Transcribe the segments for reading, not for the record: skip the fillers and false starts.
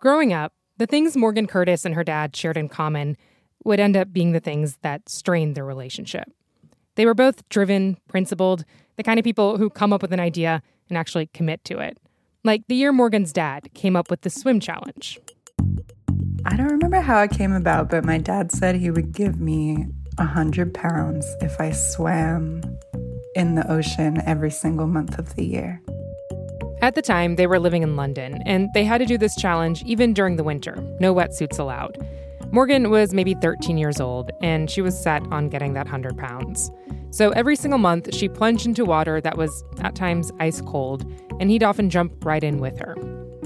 Growing up, the things Morgan Curtis and her dad shared in common would end up being the things that strained their relationship. They were both driven, principled, the kind of people who come up with an idea and actually commit to it. Like the year Morgan's dad came up with the swim challenge. I don't remember how it came about, but my dad said he would give me 100 pounds if I swam in the ocean every single month of the year. At the time, they were living in London, and they had to do this challenge even during the winter. No wetsuits allowed. Morgan was maybe 13 years old, and she was set on getting that 100 pounds. So every single month, she plunged into water that was, at times, ice cold, and he'd often jump right in with her.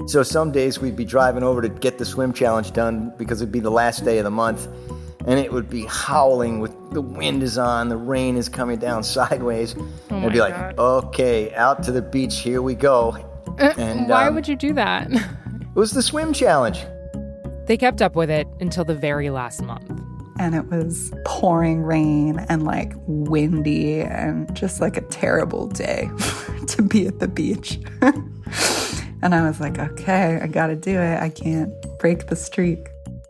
So some days we'd be driving over to get the swim challenge done because it'd be the last day of the month, and it would be howling with the wind is on, the rain is coming down sideways. Oh, and I'd be like, God. Okay, out to the beach, here we go. And why would you do that? It was the swim challenge. They kept up with it until the very last month. And it was pouring rain and like windy and just like a terrible day to be at the beach. And I was like, okay, I gotta do it. I can't break the streak.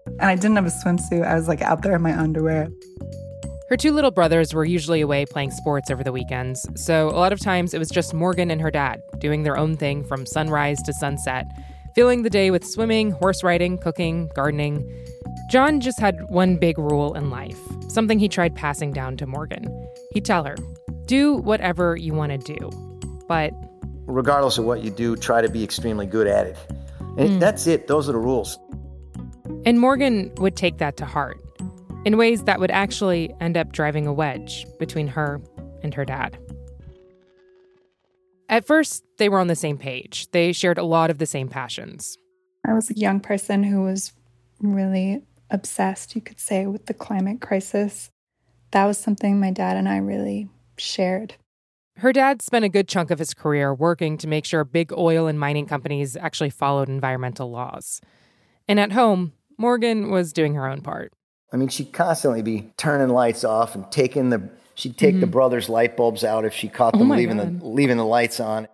And I didn't have a swimsuit. I was like out there in my underwear. Her two little brothers were usually away playing sports over the weekends. So a lot of times it was just Morgan and her dad doing their own thing from sunrise to sunset, filling the day with swimming, horse riding, cooking, gardening. John just had one big rule in life, something he tried passing down to Morgan. He'd tell her, do whatever you want to do, but regardless of what you do, try to be extremely good at it. And that's it. Those are the rules. And Morgan would take that to heart in ways that would actually end up driving a wedge between her and her dad. At first, they were on the same page. They shared a lot of the same passions. I was a young person who was really obsessed, you could say, with the climate crisis. That was something my dad and I really shared. Her dad spent a good chunk of his career working to make sure big oil and mining companies actually followed environmental laws. And at home, Morgan was doing her own part. I mean, she'd constantly be turning lights off and she'd take the brothers' light bulbs out if she caught them leaving the lights on.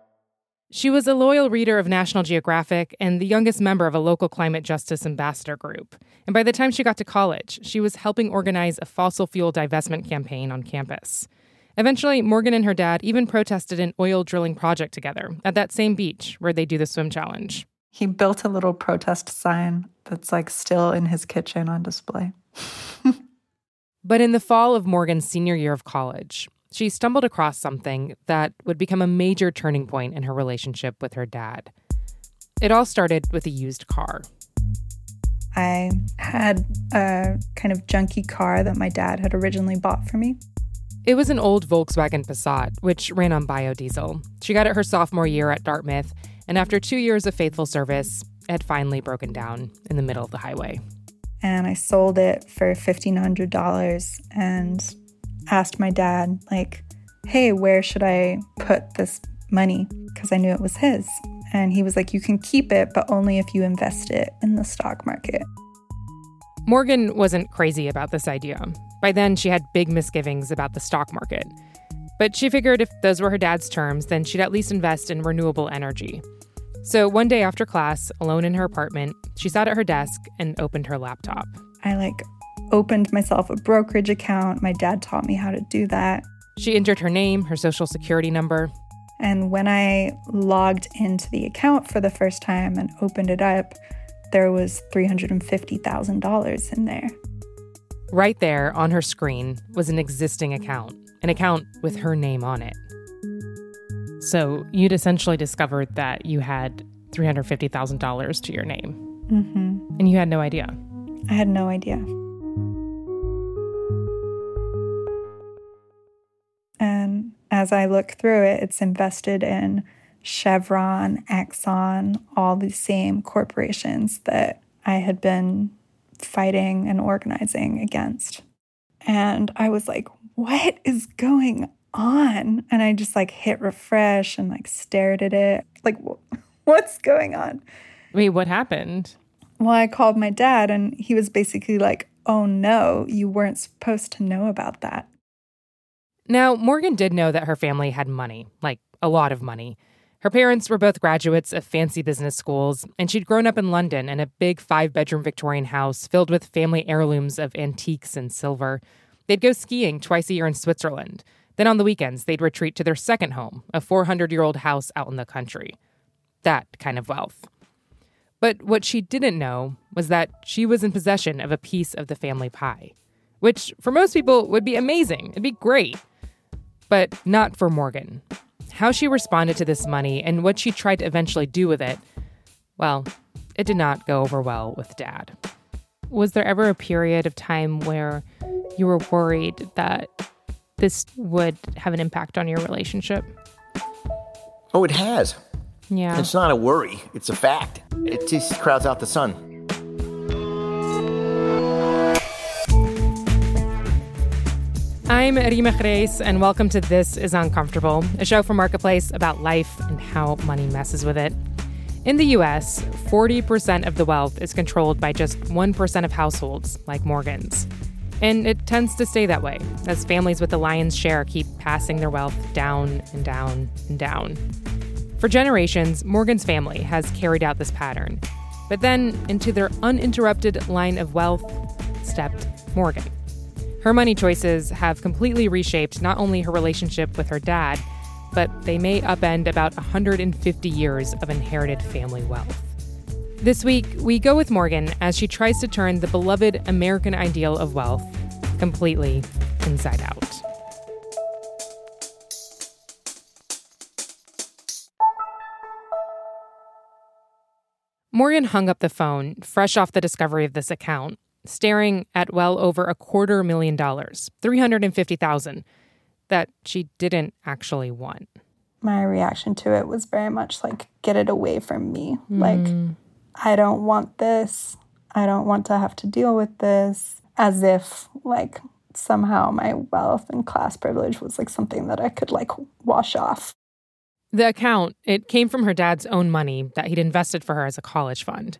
She was a loyal reader of National Geographic and the youngest member of a local climate justice ambassador group. And by the time she got to college, she was helping organize a fossil fuel divestment campaign on campus. Eventually, Morgan and her dad even protested an oil drilling project together at that same beach where they do the swim challenge. He built a little protest sign that's like still in his kitchen on display. But in the fall of Morgan's senior year of college, she stumbled across something that would become a major turning point in her relationship with her dad. It all started with a used car. I had a kind of junky car that my dad had originally bought for me. It was an old Volkswagen Passat, which ran on biodiesel. She got it her sophomore year at Dartmouth, and after 2 years of faithful service, it had finally broken down in the middle of the highway. And I sold it for $1,500 and asked my dad, like, hey, where should I put this money? Because I knew it was his. And he was like, you can keep it, but only if you invest it in the stock market. Morgan wasn't crazy about this idea. By then, she had big misgivings about the stock market. But she figured if those were her dad's terms, then she'd at least invest in renewable energy. So one day after class, alone in her apartment, she sat at her desk and opened her laptop. I, opened myself a brokerage account. My dad taught me how to do that. She entered her name, her social security number. And when I logged into the account for the first time and opened it up, there was $350,000 in there. Right there on her screen was an existing account, an account with her name on it. So you'd essentially discovered that you had $350,000 to your name. Mm-hmm. And you had no idea. I had no idea. And as I look through it, it's invested in Chevron, Exxon, all these same corporations that I had been fighting and organizing against. And I was like, what is going on? And I just hit refresh and stared at it. What's going on? Wait, what happened? Well, I called my dad and he was basically like, oh no, you weren't supposed to know about that. Now, Morgan did know that her family had money, a lot of money. Her parents were both graduates of fancy business schools, and she'd grown up in London in a big 5-bedroom Victorian house filled with family heirlooms of antiques and silver. They'd go skiing twice a year in Switzerland. Then on the weekends, they'd retreat to their second home, a 400-year-old house out in the country. That kind of wealth. But what she didn't know was that she was in possession of a piece of the family pie, which for most people would be amazing. It'd be great. But not for Morgan. How she responded to this money and what she tried to eventually do with it, well, it did not go over well with Dad. Was there ever a period of time where you were worried that this would have an impact on your relationship? Oh, it has. Yeah. It's not a worry. It's a fact. It just crowds out the sun. I'm Reema Khrais, and welcome to This is Uncomfortable, a show from Marketplace about life and how money messes with it. In the U.S., 40% of the wealth is controlled by just 1% of households, like Morgan's. And it tends to stay that way, as families with the lion's share keep passing their wealth down and down and down. For generations, Morgan's family has carried out this pattern. But then, into their uninterrupted line of wealth stepped Morgan. Her money choices have completely reshaped not only her relationship with her dad, but they may upend about 150 years of inherited family wealth. This week, we go with Morgan as she tries to turn the beloved American ideal of wealth completely inside out. Morgan hung up the phone, fresh off the discovery of this account, staring at well over $250,000, $350,000, that she didn't actually want. My reaction to it was very much like, get it away from me. Like, I don't want this. I don't want to have to deal with this. As if, like, somehow my wealth and class privilege was, like, something that I could, like, wash off. The account, it came from her dad's own money that he'd invested for her as a college fund.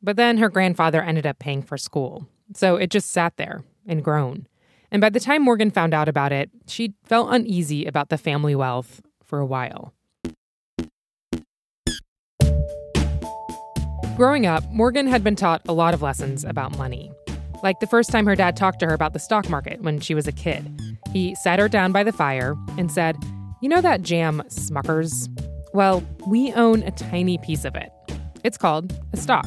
But then her grandfather ended up paying for school. So it just sat there and groaned. And by the time Morgan found out about it, she felt uneasy about the family wealth for a while. Growing up, Morgan had been taught a lot of lessons about money. Like the first time her dad talked to her about the stock market when she was a kid. He sat her down by the fire and said, "You know that jam Smucker's? Well, we own a tiny piece of it. It's called a stock."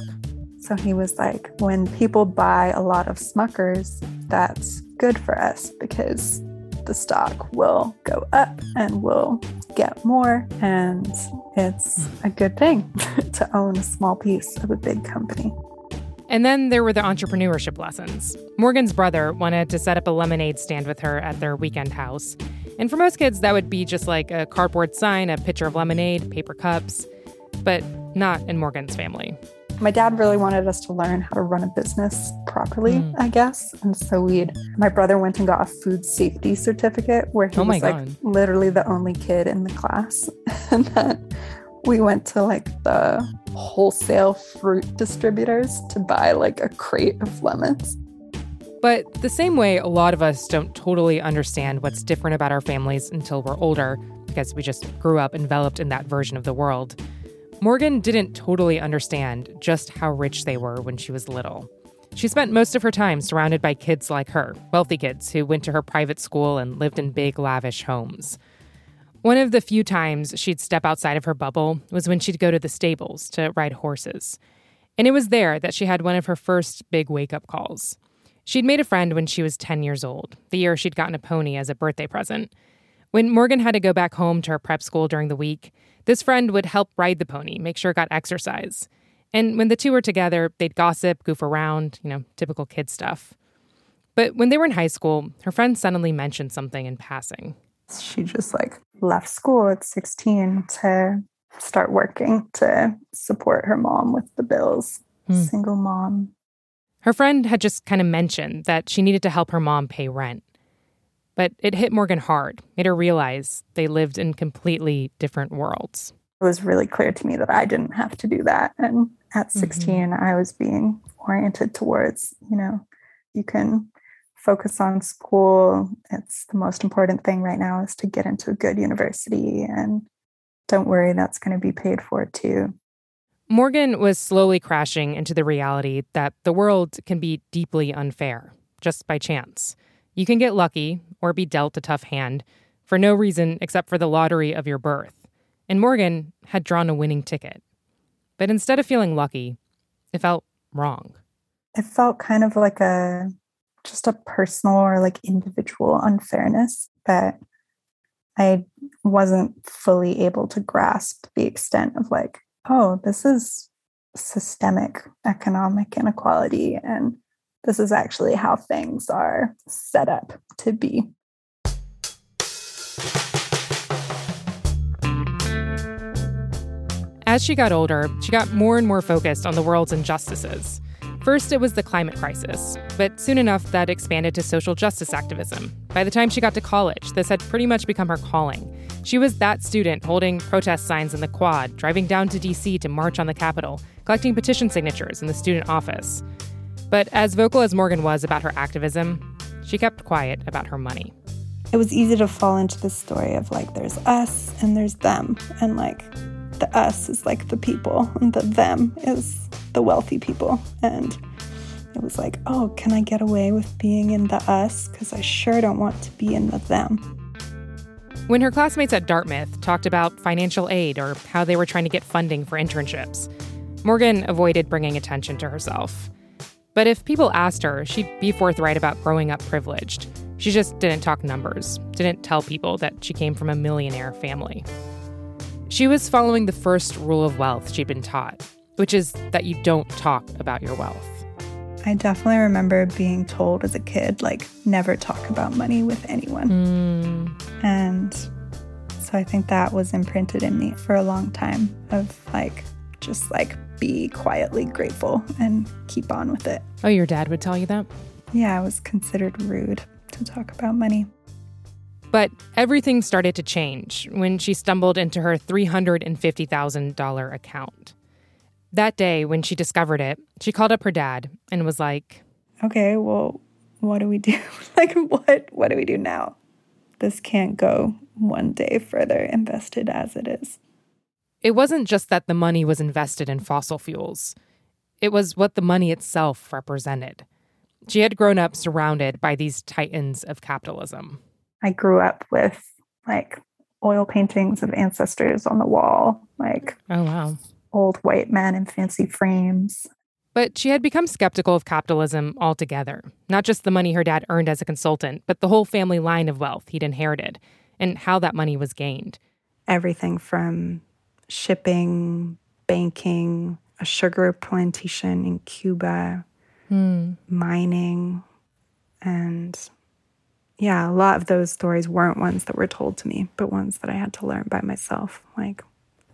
So he was like, when people buy a lot of Smucker's, that's good for us because the stock will go up and we'll get more, and it's a good thing to own a small piece of a big company. And then there were the entrepreneurship lessons. Morgan's brother wanted to set up a lemonade stand with her at their weekend house. And for most kids, that would be just like a cardboard sign, a pitcher of lemonade, paper cups, but not in Morgan's family. My dad really wanted us to learn how to run a business properly, I guess. And so my brother went and got a food safety certificate where he was like literally the only kid in the class. And then we went to like the wholesale fruit distributors to buy like a crate of lemons. But the same way a lot of us don't totally understand what's different about our families until we're older, because we just grew up enveloped in that version of the world, Morgan didn't totally understand just how rich they were when she was little. She spent most of her time surrounded by kids like her, wealthy kids who went to her private school and lived in big, lavish homes. One of the few times she'd step outside of her bubble was when she'd go to the stables to ride horses. And it was there that she had one of her first big wake-up calls. She'd made a friend when she was 10 years old, the year she'd gotten a pony as a birthday present. When Morgan had to go back home to her prep school during the week, this friend would help ride the pony, make sure it got exercise. And when the two were together, they'd gossip, goof around, typical kid stuff. But when they were in high school, her friend suddenly mentioned something in passing. She just left school at 16 to start working to support her mom with the bills. Single mom. Her friend had just kind of mentioned that she needed to help her mom pay rent. But it hit Morgan hard, made her realize they lived in completely different worlds. It was really clear to me that I didn't have to do that. And at 16, I was being oriented towards, you can focus on school. It's the most important thing right now is to get into a good university and don't worry, that's going to be paid for too. Morgan was slowly crashing into the reality that the world can be deeply unfair, just by chance. You can get lucky or be dealt a tough hand for no reason except for the lottery of your birth. And Morgan had drawn a winning ticket. But instead of feeling lucky, it felt wrong. It felt kind of like just a personal or like individual unfairness that I wasn't fully able to grasp the extent of, like, oh, this is systemic economic inequality, and this is actually how things are set up to be. As she got older, she got more and more focused on the world's injustices. First, it was the climate crisis, but soon enough that expanded to social justice activism. By the time she got to college, this had pretty much become her calling. She was that student holding protest signs in the quad, driving down to D.C. to march on the Capitol, collecting petition signatures in the student office. But as vocal as Morgan was about her activism, she kept quiet about her money. It was easy to fall into the story of, like, there's us and there's them, and, like, the us is like the people and the them is the wealthy people. And it was like, oh, can I get away with being in the us? Because I sure don't want to be in the them. When her classmates at Dartmouth talked about financial aid or how they were trying to get funding for internships, Morgan avoided bringing attention to herself. But if people asked her, she'd be forthright about growing up privileged. She just didn't talk numbers, didn't tell people that she came from a millionaire family. She was following the first rule of wealth she'd been taught, which is that you don't talk about your wealth. I definitely remember being told as a kid, like, never talk about money with anyone. And so I think that was imprinted in me for a long time of, like, just, like, be quietly grateful and keep on with it. Oh, your dad would tell you that? Yeah, it was considered rude to talk about money. But everything started to change when she stumbled into her $350,000 account. That day, when she discovered it, she called up her dad and was like, okay, well, what do we do? Like, what do we do now? This can't go one day further invested as it is. It wasn't just that the money was invested in fossil fuels. It was what the money itself represented. She had grown up surrounded by these titans of capitalism. I grew up with, like, oil paintings of ancestors on the wall, like, oh, wow, old white men in fancy frames. But she had become skeptical of capitalism altogether, not just the money her dad earned as a consultant, but the whole family line of wealth he'd inherited and how that money was gained. Everything from shipping, banking, a sugar plantation in Cuba, mining, and yeah, a lot of those stories weren't ones that were told to me, but ones that I had to learn by myself. Like,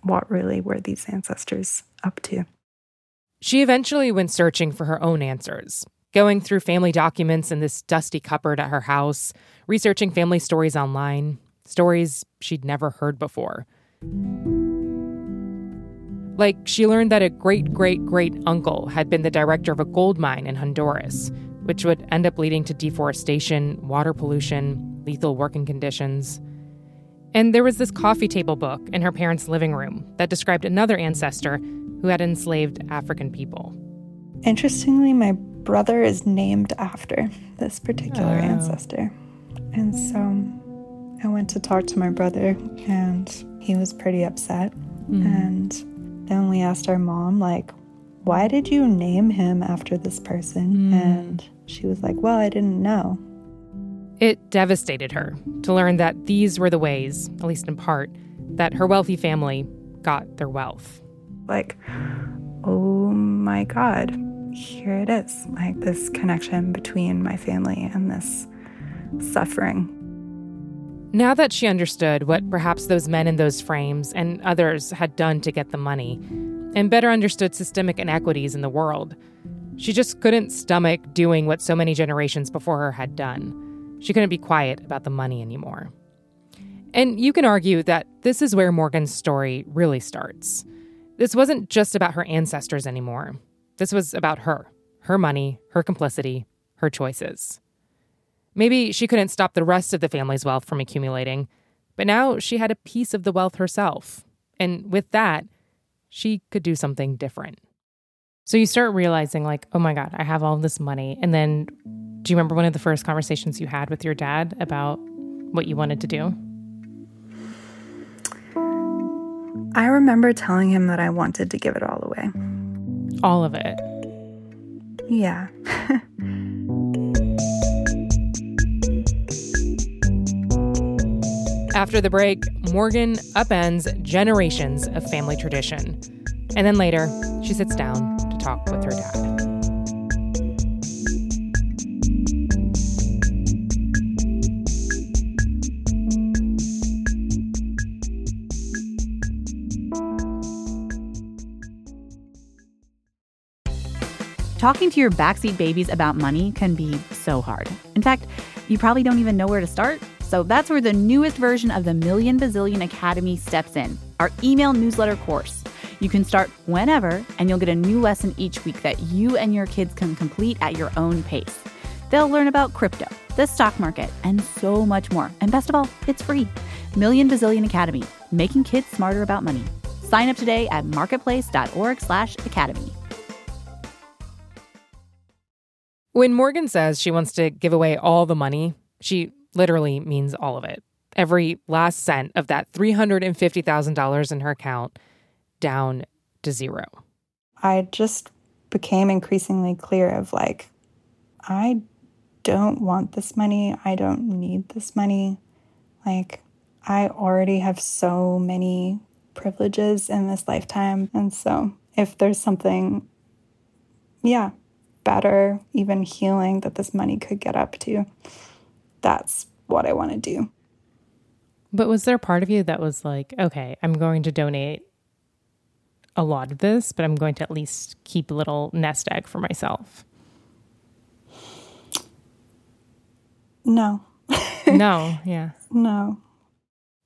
what really were these ancestors up to? She eventually went searching for her own answers, going through family documents in this dusty cupboard at her house, researching family stories online, stories she'd never heard before. Like, she learned that a great-great-great-uncle had been the director of a gold mine in Honduras, which would end up leading to deforestation, water pollution, lethal working conditions. And there was this coffee table book in her parents' living room that described another ancestor who had enslaved African people. Interestingly, my brother is named after this particular ancestor. And so I went to talk to my brother, and he was pretty upset. And then we asked our mom, like, why did you name him after this person? And she was like, well, I didn't know. It devastated her to learn that these were the ways, at least in part, that her wealthy family got their wealth. Like, oh my God, here it is. Like, this connection between my family and this suffering. Now that she understood what perhaps those men in those frames and others had done to get the money, and better understood systemic inequities in the world, she just couldn't stomach doing what so many generations before her had done. She couldn't be quiet about the money anymore. And you can argue that this is where Morgan's story really starts. This wasn't just about her ancestors anymore. This was about her, her money, her complicity, her choices. Maybe she couldn't stop the rest of the family's wealth from accumulating, but now she had a piece of the wealth herself, And with that, she could do something different. So you start realizing like, oh my God, I have all this money. And then do you remember one of the first conversations you had with your dad about what you wanted to do? I remember telling him that I wanted to give it all away. All of it. Yeah. After the break, Morgan upends generations of family tradition. And then later, she sits down to talk with her dad. Talking to your backseat babies about money can be so hard. In fact, you probably don't even know where to start. So that's where the newest version of the Million Bazillion Academy steps in, our email newsletter course. You can start whenever, and you'll get a new lesson each week that you and your kids can complete at your own pace. They'll learn about crypto, the stock market, and so much more. And best of all, it's free. Million Bazillion Academy, making kids smarter about money. Sign up today at marketplace.org/academy. When Morgan says she wants to give away all the money, she literally means all of it. Every last cent of that $350,000 in her account down to zero. I just became increasingly clear of like, I don't want this money. I don't need this money. Like, I already have so many privileges in this lifetime. And so if there's something, better, even healing that this money could get up to. That's what I want to do. But was there a part of you that was like, okay, I'm going to donate a lot of this, but I'm going to at least keep a little nest egg for myself? No. No, yeah. No.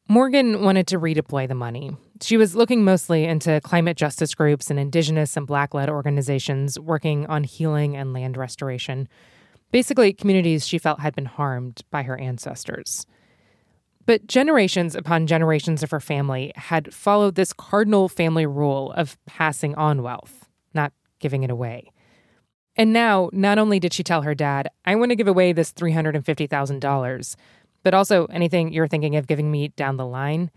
Morgan wanted to redeploy the money. She was looking mostly into climate justice groups and indigenous and Black-led organizations working on healing and land restoration, basically communities she felt had been harmed by her ancestors. But generations upon generations of her family had followed this cardinal family rule of passing on wealth, not giving it away. And now, not only did she tell her dad, I want to give away this $350,000, but also anything you're thinking of giving me down the line—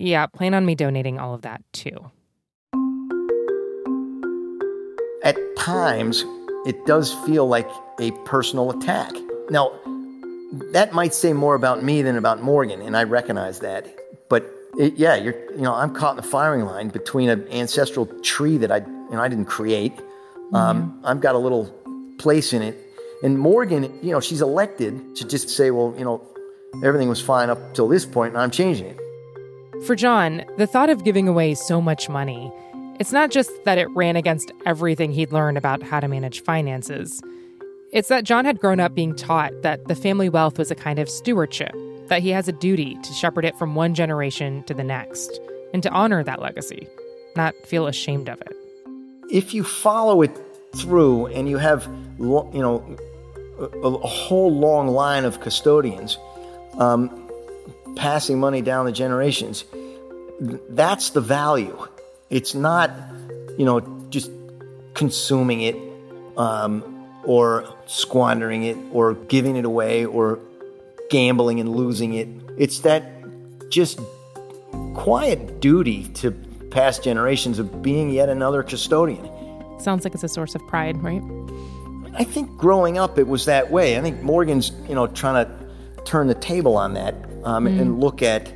yeah, plan on me donating all of that, too. At times, it does feel like a personal attack. Now, that might say more about me than about Morgan, and I recognize that. But, I'm caught in the firing line between an ancestral tree that I didn't create. Mm-hmm. I've got a little place in it. And Morgan, she's elected to just say, everything was fine up till this point, and I'm changing it. For John, the thought of giving away so much money, it's not just that it ran against everything he'd learned about how to manage finances. It's that John had grown up being taught that the family wealth was a kind of stewardship, that he has a duty to shepherd it from one generation to the next, and to honor that legacy, not feel ashamed of it. If you follow it through and you have, a whole long line of custodians, passing money down the generations, that's the value. It's not, just consuming it or squandering it or giving it away or gambling and losing it. It's that just quiet duty to past generations of being yet another custodian. Sounds like it's a source of pride, right? I think growing up it was that way. I think Morgan's, trying to turn the table on that. And look at,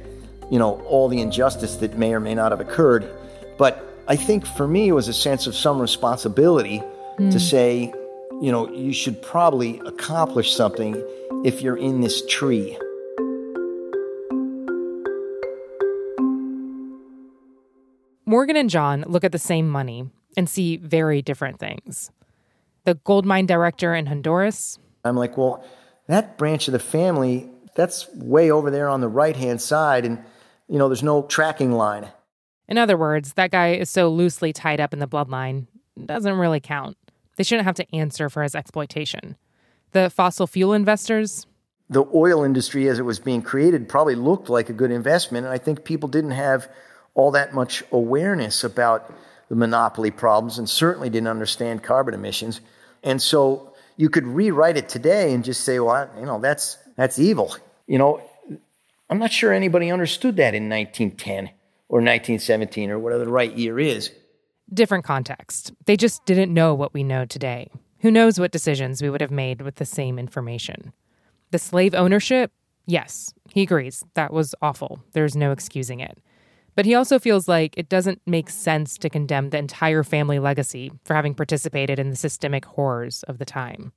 all the injustice that may or may not have occurred. But I think for me, it was a sense of some responsibility to say, you should probably accomplish something if you're in this tree. Morgan and John look at the same money and see very different things. The gold mine director in Honduras. I'm like, well, that branch of the family... that's way over there on the right-hand side, and, there's no tracking line. In other words, that guy is so loosely tied up in the bloodline, it doesn't really count. They shouldn't have to answer for his exploitation. The fossil fuel investors? The oil industry, as it was being created, probably looked like a good investment, and I think people didn't have all that much awareness about the monopoly problems and certainly didn't understand carbon emissions. And so you could rewrite it today and just say, well, that's evil. You know, I'm not sure anybody understood that in 1910 or 1917 or whatever the right year is. Different context. They just didn't know what we know today. Who knows what decisions we would have made with the same information. The slave ownership, yes, he agrees. That was awful. There's no excusing it. But he also feels like it doesn't make sense to condemn the entire family legacy for having participated in the systemic horrors of the time.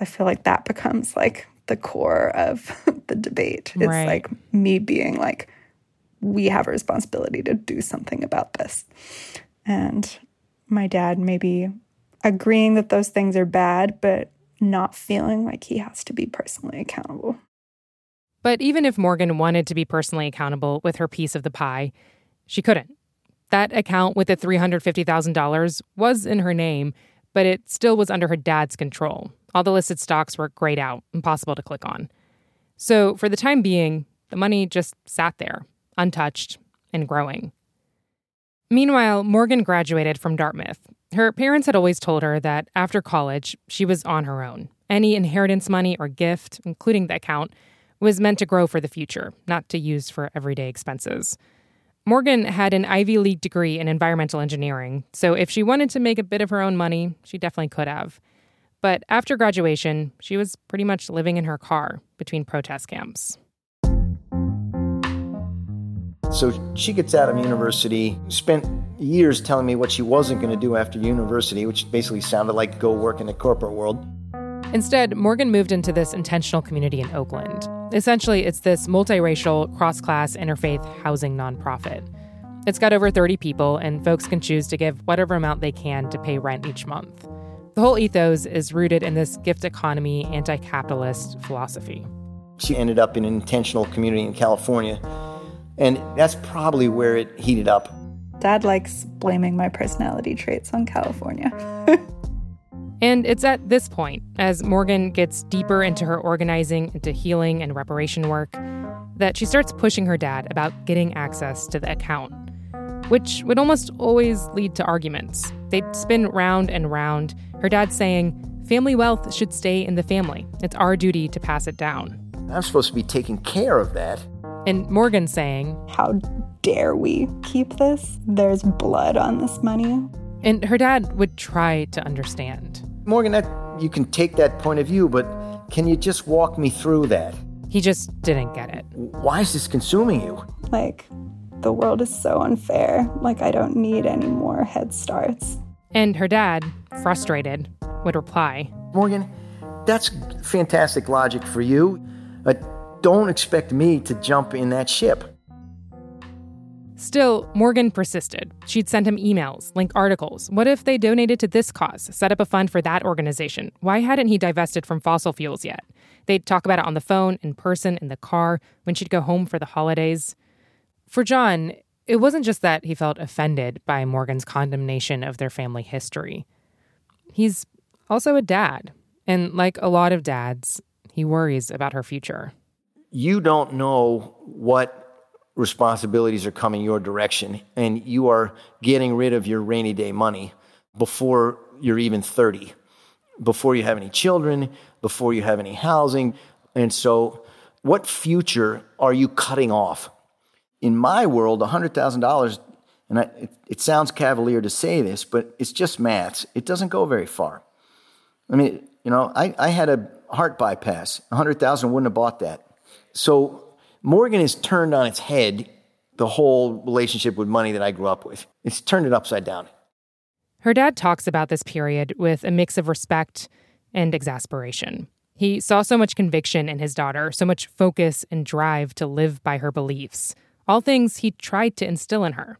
I feel like that becomes like the core of the debate. It's right. Like me being like, we have a responsibility to do something about this. And my dad maybe agreeing that those things are bad, but not feeling like he has to be personally accountable. But even if Morgan wanted to be personally accountable with her piece of the pie, she couldn't. That account with the $350,000 was in her name, but it still was under her dad's control. All the listed stocks were grayed out, impossible to click on. So for the time being, the money just sat there, untouched and growing. Meanwhile, Morgan graduated from Dartmouth. Her parents had always told her that after college, she was on her own. Any inheritance money or gift, including the account, was meant to grow for the future, not to use for everyday expenses. Morgan had an Ivy League degree in environmental engineering, so if she wanted to make a bit of her own money, she definitely could have. But after graduation, she was pretty much living in her car between protest camps. So she gets out of university, spent years telling me what she wasn't going to do after university, which basically sounded like go work in the corporate world. Instead, Morgan moved into this intentional community in Oakland. Essentially, it's this multiracial, cross-class, interfaith housing nonprofit. It's got over 30 people, and folks can choose to give whatever amount they can to pay rent each month. The whole ethos is rooted in this gift economy, anti-capitalist philosophy. She ended up in an intentional community in California, and that's probably where it heated up. Dad likes blaming my personality traits on California. And it's at this point, as Morgan gets deeper into her organizing, into healing and reparation work, that she starts pushing her dad about getting access to the account, which would almost always lead to arguments. They'd spin round and round, her dad saying, family wealth should stay in the family. It's our duty to pass it down. I'm supposed to be taking care of that. And Morgan saying, how dare we keep this? There's blood on this money. And her dad would try to understand. Morgan, you can take that point of view, but can you just walk me through that? He just didn't get it. Why is this consuming you? Like, the world is so unfair. Like, I don't need any more head starts. And her dad, frustrated, would reply, Morgan, that's fantastic logic for you. Don't expect me to jump in that ship. Still, Morgan persisted. She'd send him emails, link articles. What if they donated to this cause, set up a fund for that organization? Why hadn't he divested from fossil fuels yet? They'd talk about it on the phone, in person, in the car, when she'd go home for the holidays. For John, it wasn't just that he felt offended by Morgan's condemnation of their family history. He's also a dad, and like a lot of dads, he worries about her future. You don't know what responsibilities are coming your direction, and you are getting rid of your rainy day money before you're even 30, before you have any children, before you have any housing. And so what future are you cutting off? In my world, $100,000, and it sounds cavalier to say this, but it's just maths. It doesn't go very far. I mean, I had a heart bypass. $100,000 wouldn't have bought that. So Morgan has turned on its head the whole relationship with money that I grew up with. It's turned it upside down. Her dad talks about this period with a mix of respect and exasperation. He saw so much conviction in his daughter, so much focus and drive to live by her beliefs, all things he tried to instill in her.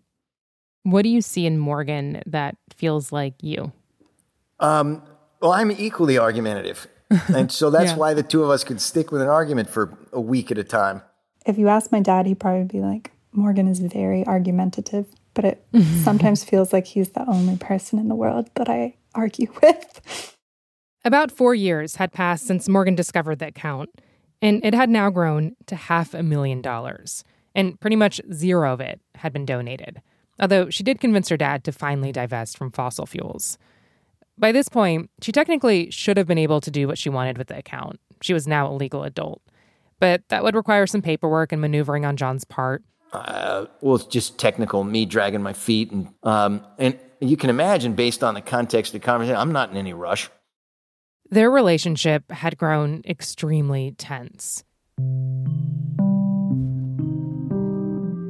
What do you see in Morgan that feels like you? Well, I'm equally argumentative. And so that's why the two of us could stick with an argument for a week at a time. If you ask my dad, he'd probably be like, Morgan is very argumentative, but it sometimes feels like he's the only person in the world that I argue with. About 4 years had passed since Morgan discovered the account, and it had now grown to $500,000, and pretty much zero of it had been donated, although she did convince her dad to finally divest from fossil fuels. By this point, she technically should have been able to do what she wanted with the account. She was now a legal adult. But that would require some paperwork and maneuvering on John's part. Well, it's just technical, me dragging my feet. And you can imagine, based on the context of the conversation, I'm not in any rush. Their relationship had grown extremely tense.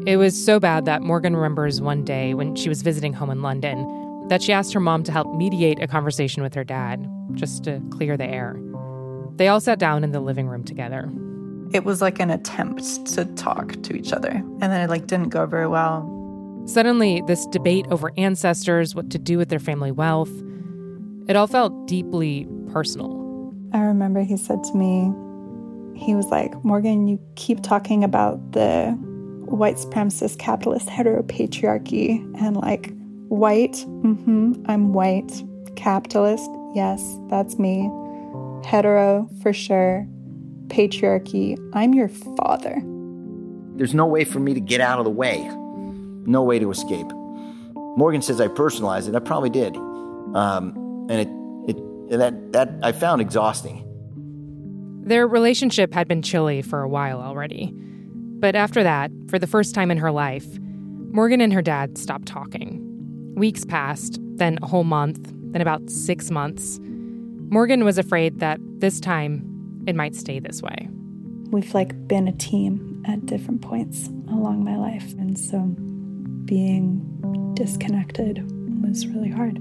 It was so bad that Morgan remembers one day when she was visiting home in London that she asked her mom to help mediate a conversation with her dad, just to clear the air. They all sat down in the living room together. It was like an attempt to talk to each other, and then it didn't go very well. Suddenly, this debate over ancestors, what to do with their family wealth, it all felt deeply personal. I remember he said to me, he was like, Morgan, you keep talking about the white supremacist capitalist heteropatriarchy and white, I'm white, capitalist, yes, that's me, hetero for sure, patriarchy, I'm your father. There's no way for me to get out of the way, no way to escape. Morgan says I personalized it. I probably did, and that I found exhausting. Their relationship had been chilly for a while already. But after that, for the first time in her life, Morgan and her dad stopped talking. Weeks passed, then a whole month, then about 6 months. Morgan was afraid that this time it might stay this way. We've been a team at different points along my life. And so being disconnected was really hard.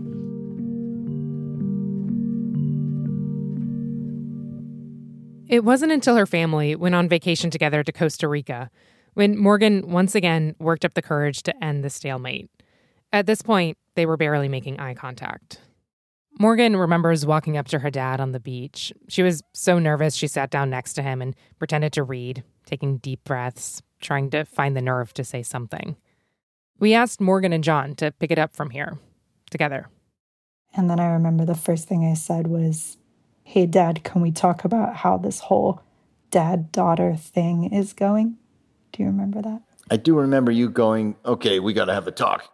It wasn't until her family went on vacation together to Costa Rica when Morgan once again worked up the courage to end the stalemate. At this point, they were barely making eye contact. Morgan remembers walking up to her dad on the beach. She was so nervous she sat down next to him and pretended to read, taking deep breaths, trying to find the nerve to say something. We asked Morgan and John to pick it up from here, together. And then I remember the first thing I said was, hey, Dad, can we talk about how this whole dad-daughter thing is going? Do you remember that? I do remember you going, okay, we got to have a talk.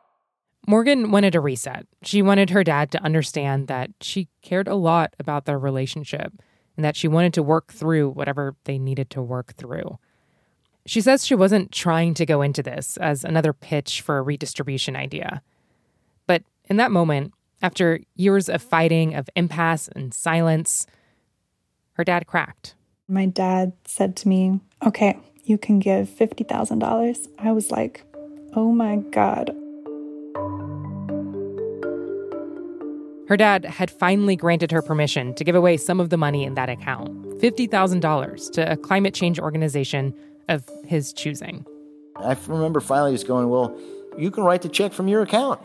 Morgan wanted a reset. She wanted her dad to understand that she cared a lot about their relationship and that she wanted to work through whatever they needed to work through. She says she wasn't trying to go into this as another pitch for a redistribution idea. But in that moment, after years of fighting, of impasse and silence, her dad cracked. My dad said to me, okay, you can give $50,000. I was like, oh my God. Her dad had finally granted her permission to give away some of the money in that account, $50,000 to a climate change organization of his choosing. I remember finally just going, well, you can write the check from your account.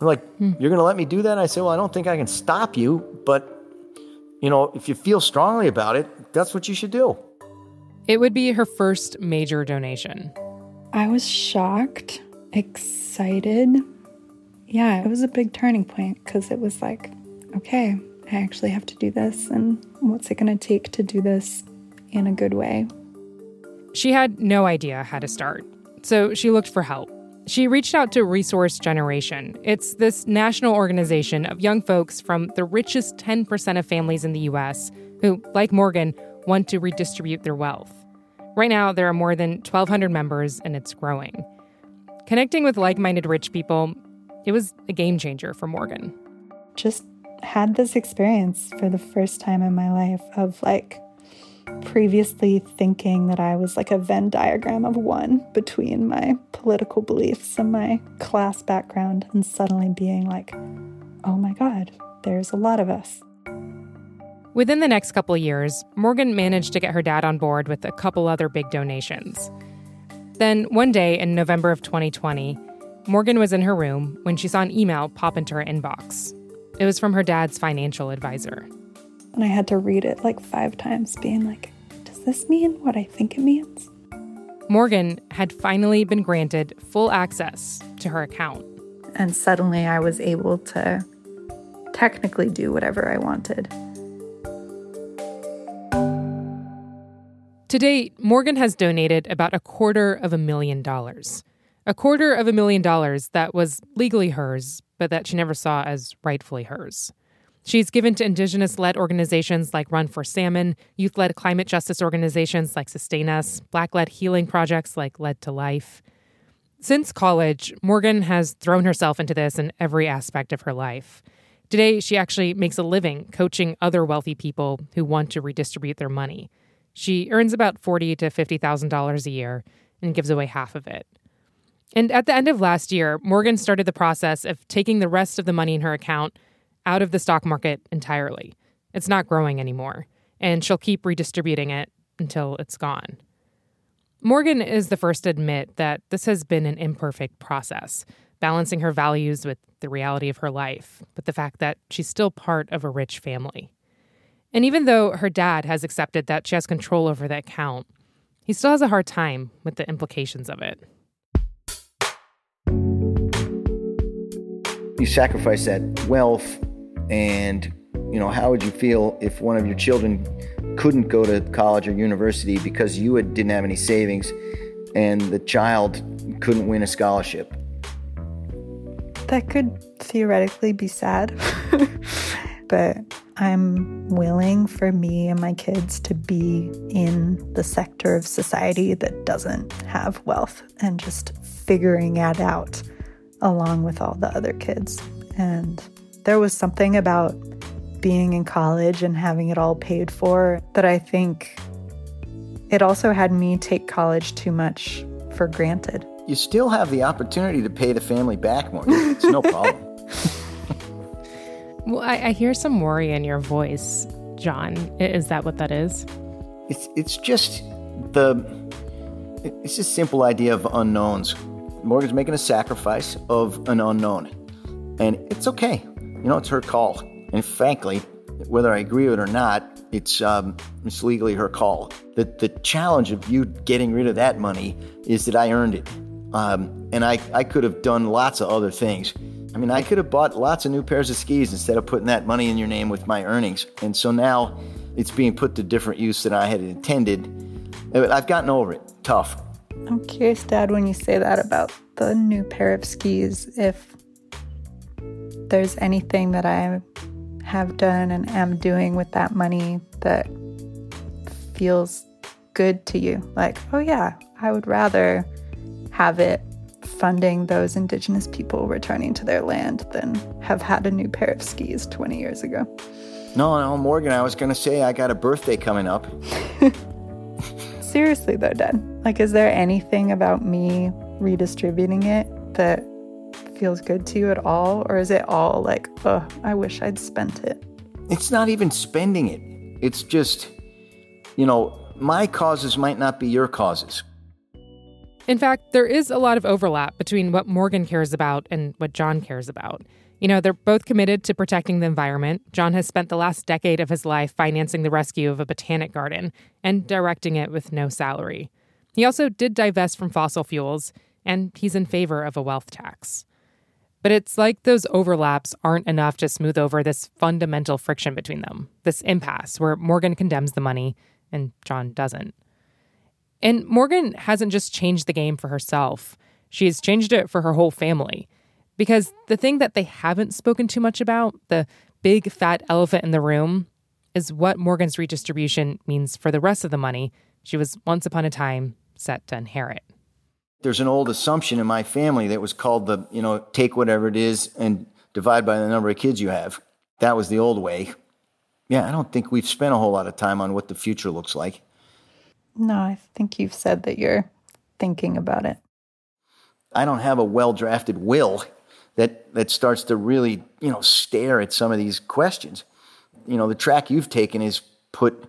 I'm like, You're going to let me do that? And I said, well, I don't think I can stop you, but, if you feel strongly about it, that's what you should do. It would be her first major donation. I was shocked, excited. Yeah, it was a big turning point because it was okay, I actually have to do this, and what's it going to take to do this in a good way? She had no idea how to start, so she looked for help. She reached out to Resource Generation. It's this national organization of young folks from the richest 10% of families in the U.S. who, like Morgan, want to redistribute their wealth. Right now, there are more than 1,200 members, and it's growing. Connecting with like-minded rich people, it was a game changer for Morgan. Just had this experience for the first time in my life of previously thinking that I was a Venn diagram of one between my political beliefs and my class background, and suddenly being oh my God, there's a lot of us. Within the next couple of years, Morgan managed to get her dad on board with a couple other big donations. Then one day in November of 2020, Morgan was in her room when she saw an email pop into her inbox. It was from her dad's financial advisor. And I had to read it 5 times, being does this mean what I think it means? Morgan had finally been granted full access to her account. And suddenly I was able to technically do whatever I wanted. To date, Morgan has donated about $250,000. $250,000 that was legally hers, but that she never saw as rightfully hers. She's given to Indigenous-led organizations like Run for Salmon, youth-led climate justice organizations like Sustain Us, Black-led healing projects like Lead to Life. Since college, Morgan has thrown herself into this in every aspect of her life. Today, she actually makes a living coaching other wealthy people who want to redistribute their money. She earns about $40,000 to $50,000 a year and gives away half of it. And at the end of last year, Morgan started the process of taking the rest of the money in her account out of the stock market entirely. It's not growing anymore, and she'll keep redistributing it until it's gone. Morgan is the first to admit that this has been an imperfect process, balancing her values with the reality of her life, but the fact that she's still part of a rich family. And even though her dad has accepted that she has control over the account, he still has a hard time with the implications of it. You sacrifice that wealth, and, you know, how would you feel if one of your children couldn't go to college or university because you didn't have any savings and the child couldn't win a scholarship? That could theoretically be sad, but I'm willing for me and my kids to be in the sector of society that doesn't have wealth and just figuring it out along with all the other kids. And there was something about being in college and having it all paid for that I think it also had me take college too much for granted. You still have the opportunity to pay the family back more. It's no problem. Well, I hear some worry in your voice, John. Is that what that is? It's just a simple idea of unknowns. Morgan's making a sacrifice of an unknown. And it's okay. You know, it's her call. And frankly, whether I agree with it or not, it's legally her call. The challenge of you getting rid of that money is that I earned it. And I could have done lots of other things. I mean, I could have bought lots of new pairs of skis instead of putting that money in your name with my earnings. And so now it's being put to different use than I had intended. I've gotten over it. Tough. I'm curious, Dad, when you say that about the new pair of skis, if there's anything that I have done and am doing with that money that feels good to you. Like, oh yeah, I would rather have it funding those Indigenous people returning to their land than have had a new pair of skis 20 years ago. No, Morgan, I was going to say I got a birthday coming up. Seriously though, Dad. Like, is there anything about me redistributing it that feels good to you at all? Or is it all like, oh, I wish I'd spent it? It's not even spending it. It's just, you know, my causes might not be your causes. In fact, there is a lot of overlap between what Morgan cares about and what John cares about. You know, they're both committed to protecting the environment. John has spent the last decade of his life financing the rescue of a botanic garden and directing it with no salary. He also did divest from fossil fuels, and he's in favor of a wealth tax. But it's like those overlaps aren't enough to smooth over this fundamental friction between them, this impasse where Morgan condemns the money and John doesn't. And Morgan hasn't just changed the game for herself. She's changed it for her whole family. Because the thing that they haven't spoken too much about, the big fat elephant in the room, is what Morgan's redistribution means for the rest of the money she was once upon a time set to inherit. There's an old assumption in my family that was called the, you know, take whatever it is and divide by the number of kids you have. That was the old way. Yeah, I don't think we've spent a whole lot of time on what the future looks like. No, I think you've said that you're thinking about it. I don't have a well-drafted will that starts to really, you know, stare at some of these questions. You know, the track you've taken is put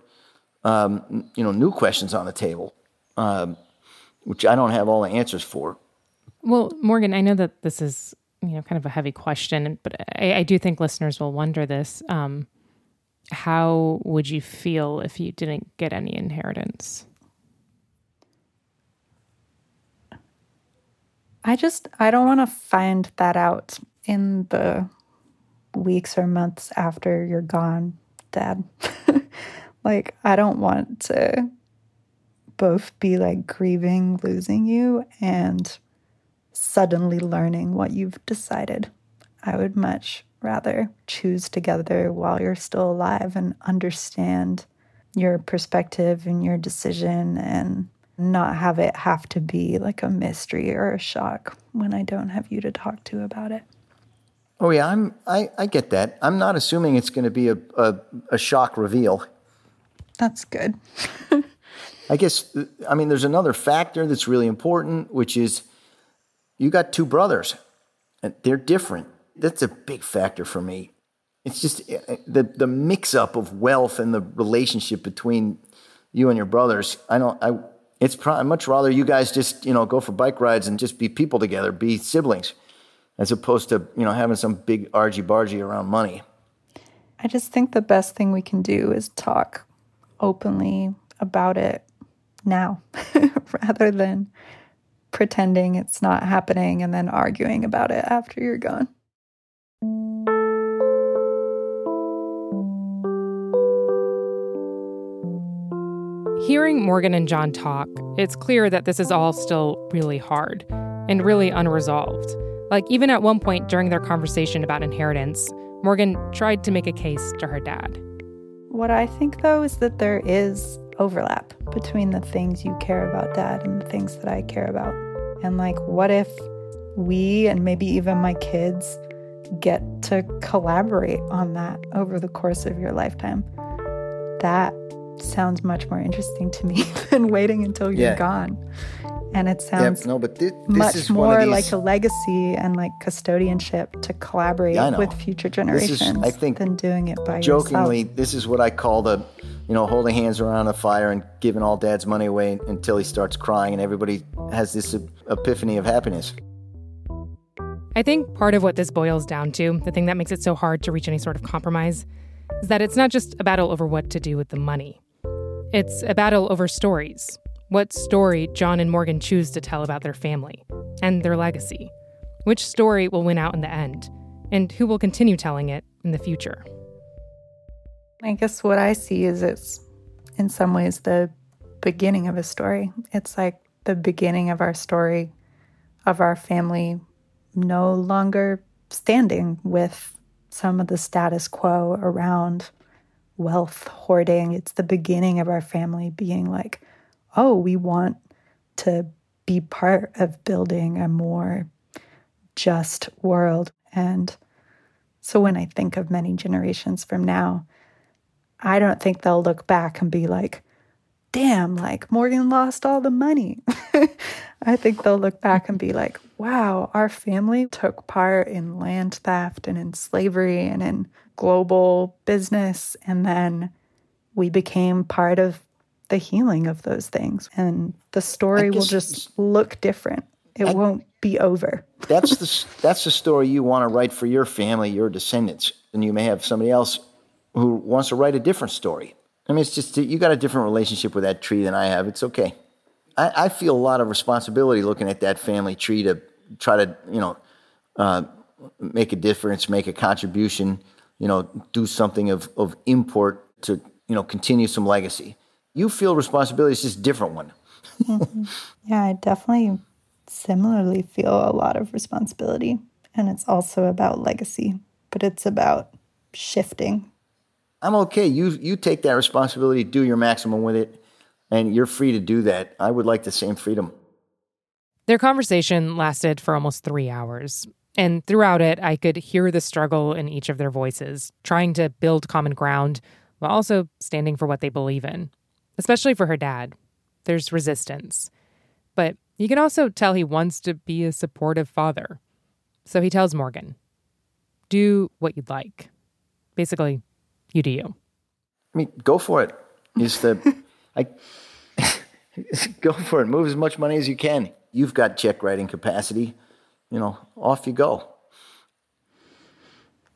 new questions on the table, which I don't have all the answers for. Well, Morgan, I know that this is, you know, kind of a heavy question, but I do think listeners will wonder this. How would you feel if you didn't get any inheritance? I don't want to find that out in the weeks or months after you're gone, Dad. Like, I don't want to both be, like, grieving losing you and suddenly learning what you've decided. I would much rather choose together while you're still alive and understand your perspective and your decision and not have it have to be like a mystery or a shock when I don't have you to talk to about it. Oh, yeah, I get that. I'm not assuming it's going to be a shock reveal. That's good. I guess, I mean, there's another factor that's really important, which is you got two brothers, and they're different. That's a big factor for me. It's just the mix-up of wealth and the relationship between you and your brothers. It's probably much rather you guys just, go for bike rides and just be people together, be siblings, as opposed to, having some big argy-bargy around money. I just think the best thing we can do is talk openly about it now rather than pretending it's not happening and then arguing about it after you're gone. Hearing Morgan and John talk, it's clear that this is all still really hard and really unresolved. Like, even at one point during their conversation about inheritance, Morgan tried to make a case to her dad. What I think, though, is that there is overlap between the things you care about, Dad, and the things that I care about. And, what if we and maybe even my kids get to collaborate on that over the course of your lifetime? That sounds much more interesting to me than waiting until you're gone. And it sounds this much is more like a legacy and like custodianship to collaborate with future generations than doing it by yourself. Jokingly, this is what I call the, holding hands around the fire and giving all dad's money away until he starts crying and everybody has this epiphany of happiness. I think part of what this boils down to, the thing that makes it so hard to reach any sort of compromise, is that it's not just a battle over what to do with the money. It's a battle over stories. What story John and Morgan choose to tell about their family and their legacy. Which story will win out in the end, and who will continue telling it in the future. I guess what I see is it's, in some ways, the beginning of a story. It's like the beginning of our story of our family no longer standing with some of the status quo around wealth hoarding. It's the beginning of our family being like, oh, we want to be part of building a more just world. And so when I think of many generations from now, I don't think they'll look back and be like, damn, Morgan lost all the money. I think they'll look back and be like, wow, our family took part in land theft and in slavery and in global business. And then we became part of the healing of those things. And the story will just look different. It won't be over. That's the story you want to write for your family, your descendants. And you may have somebody else who wants to write a different story. I mean, it's just, you got a different relationship with that tree than I have. It's okay. I feel a lot of responsibility looking at that family tree to try to, make a difference, make a contribution, do something of import to, continue some legacy. You feel responsibility. It's just a different one. Mm-hmm. Yeah, I definitely similarly feel a lot of responsibility. And it's also about legacy, but it's about shifting. I'm okay. You take that responsibility, do your maximum with it, and you're free to do that. I would like the same freedom. Their conversation lasted for almost 3 hours. And throughout it, I could hear the struggle in each of their voices, trying to build common ground while also standing for what they believe in. Especially for her dad. There's resistance. But you can also tell he wants to be a supportive father. So he tells Morgan, do what you'd like. Basically, you do you. I mean, go for it. Go for it. Move as much money as you can. You've got check writing capacity. Off you go.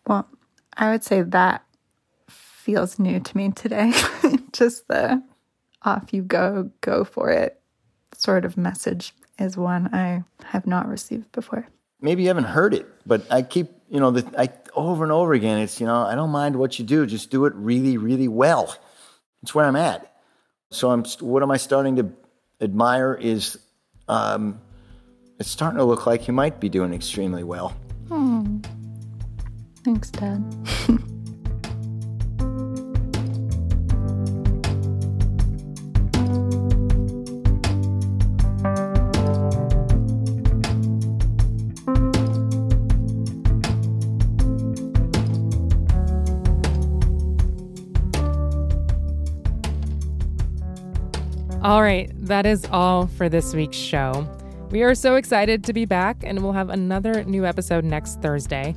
Well, I would say that feels new to me today. Just the off you go, go for it sort of message is one I have not received before. Maybe you haven't heard it, but I keep, over and over again, it's, I don't mind what you do. Just do it really, really well. That's where I'm at. So what am I starting to admire is it's starting to look like you might be doing extremely well. Oh, thanks, Dad. All right, that is all for this week's show. We are so excited to be back, and we'll have another new episode next Thursday.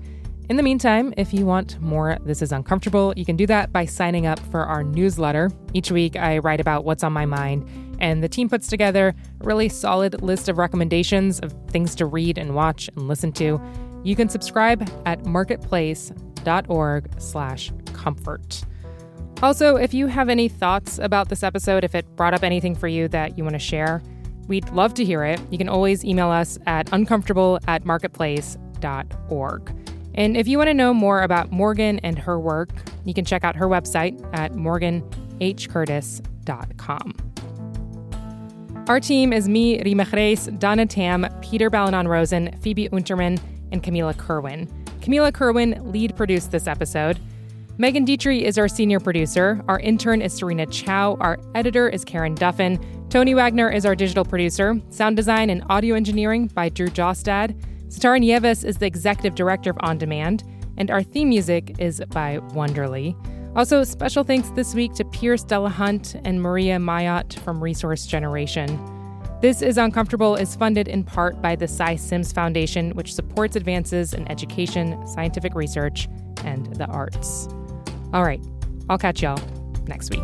In the meantime, if you want more This is Uncomfortable, you can do that by signing up for our newsletter. Each week, I write about what's on my mind, and the team puts together a really solid list of recommendations of things to read and watch and listen to. You can subscribe at marketplace.org/comfort. Also, if you have any thoughts about this episode, if it brought up anything for you that you want to share, we'd love to hear it. You can always email us at uncomfortable@marketplace.org. And if you want to know more about Morgan and her work, you can check out her website at morganhcurtis.com. Our team is me, Reema Khrais, Donna Tam, Peter Balanon-Rosen, Phoebe Unterman, and Camila Kerwin. Camila Kerwin lead produced this episode. Megan Dietrich is our senior producer. Our intern is Serena Chow. Our editor is Karen Duffin. Tony Wagner is our digital producer. Sound design and audio engineering by Drew Jostad. Satara Nieves is the executive director of On Demand. And our theme music is by Wonderly. Also, special thanks this week to Pierce Delahunt and Maria Mayotte from Resource Generation. This is Uncomfortable is funded in part by the Cy Sims Foundation, which supports advances in education, scientific research, and the arts. All right, I'll catch y'all next week.